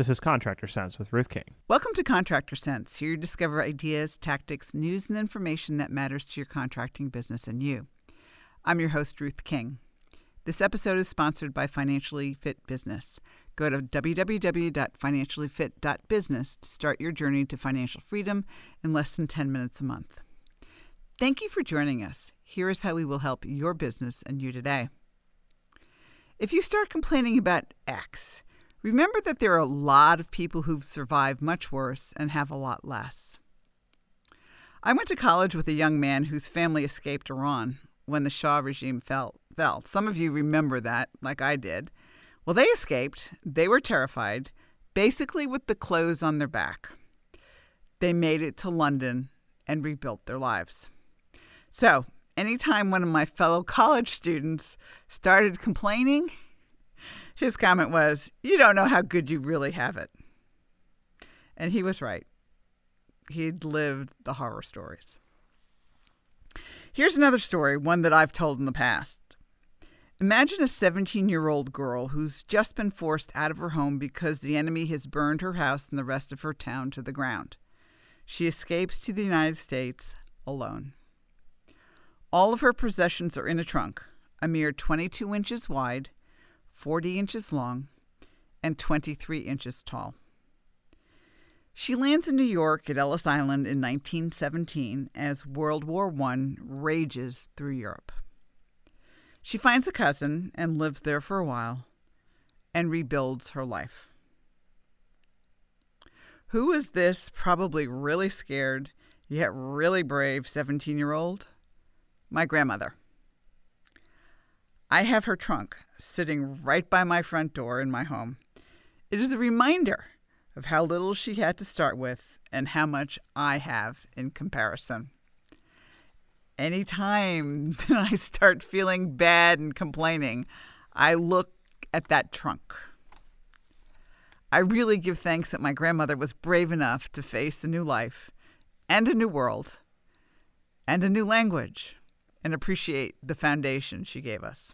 This is Contractor Cents with Ruth King. Welcome to Contractor Cents. Here you discover ideas, tactics, news, and information that matters to your contracting business and you. I'm your host, Ruth King. This episode is sponsored by Financially Fit Business. Go to www.financiallyfit.business to start your journey to financial freedom in less than 10 minutes a month. Thank you for joining us. Here is how we will help your business and you today. If you start complaining about X, remember that there are a lot of people who've survived much worse and have a lot less. I went to college with a young man whose family escaped Iran when the Shah regime fell. Some of you remember that, like I did. Well, they escaped. They were terrified, basically with the clothes on their back. They made it to London and rebuilt their lives. So, anytime one of my fellow college students started complaining, his comment was, "You don't know how good you really have it." And he was right. He'd lived the horror stories. Here's another story, one that I've told in the past. Imagine a 17-year-old girl who's just been forced out of her home because the enemy has burned her house and the rest of her town to the ground. She escapes to the United States alone. All of her possessions are in a trunk, a mere 22 inches wide, 40 inches long, and 23 inches tall. She lands in New York at Ellis Island in 1917 as World War I rages through Europe. She finds a cousin and lives there for a while and rebuilds her life. Who is this probably really scared yet really brave 17-year-old? My grandmother. I have her trunk sitting right by my front door in my home. It is a reminder of how little she had to start with and how much I have in comparison. Anytime I start feeling bad and complaining, I look at that trunk. I really give thanks that my grandmother was brave enough to face a new life and a new world and a new language, and appreciate the foundation she gave us.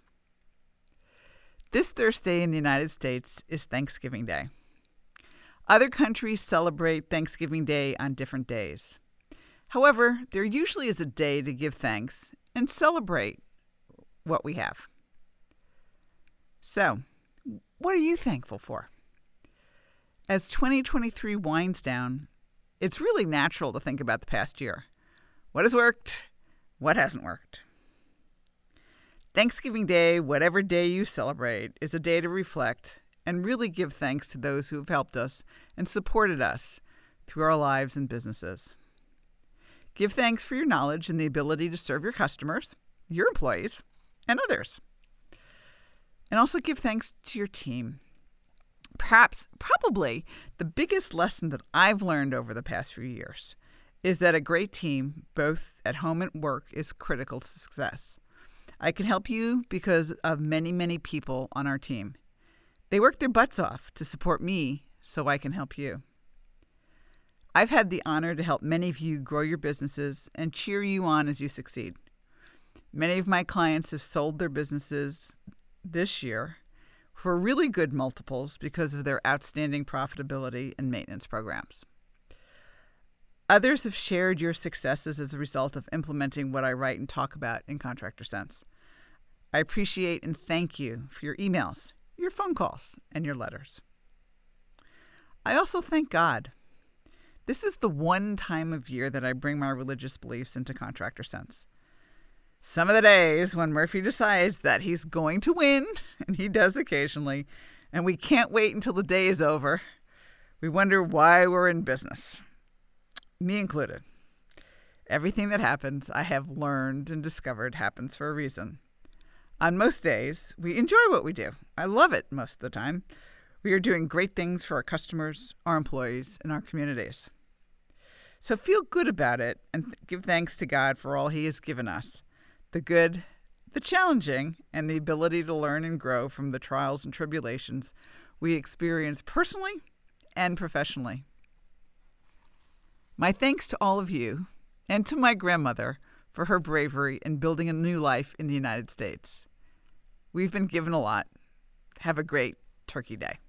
This Thursday in the United States is Thanksgiving Day. Other countries celebrate Thanksgiving Day on different days. However, there usually is a day to give thanks and celebrate what we have. So, what are you thankful for? As 2023 winds down, it's really natural to think about the past year. What has worked? What hasn't worked? Thanksgiving Day, whatever day you celebrate, is a day to reflect and really give thanks to those who have helped us and supported us through our lives and businesses. Give thanks for your knowledge and the ability to serve your customers, your employees, and others. And also give thanks to your team. Probably the biggest lesson that I've learned over the past few years is that a great team, both at home and work, is critical to success. I can help you because of many, many people on our team. They work their butts off to support me so I can help you. I've had the honor to help many of you grow your businesses and cheer you on as you succeed. Many of my clients have sold their businesses this year for really good multiples because of their outstanding profitability and maintenance programs. Others have shared your successes as a result of implementing what I write and talk about in Contractor Cents. I appreciate and thank you for your emails, your phone calls, and your letters. I also thank God. This is the one time of year that I bring my religious beliefs into Contractor Cents. Some of the days when Murphy decides that he's going to win, and he does occasionally, and we can't wait until the day is over, we wonder why we're in business. Me included. Everything that happens, I have learned and discovered, happens for a reason. On most days, we enjoy what we do. I love it most of the time. We are doing great things for our customers, our employees, and our communities. So feel good about it and give thanks to God for all He has given us, the good, the challenging, and the ability to learn and grow from the trials and tribulations we experience personally and professionally. My thanks to all of you and to my grandmother for her bravery in building a new life in the United States. We've been given a lot. Have a great Turkey Day.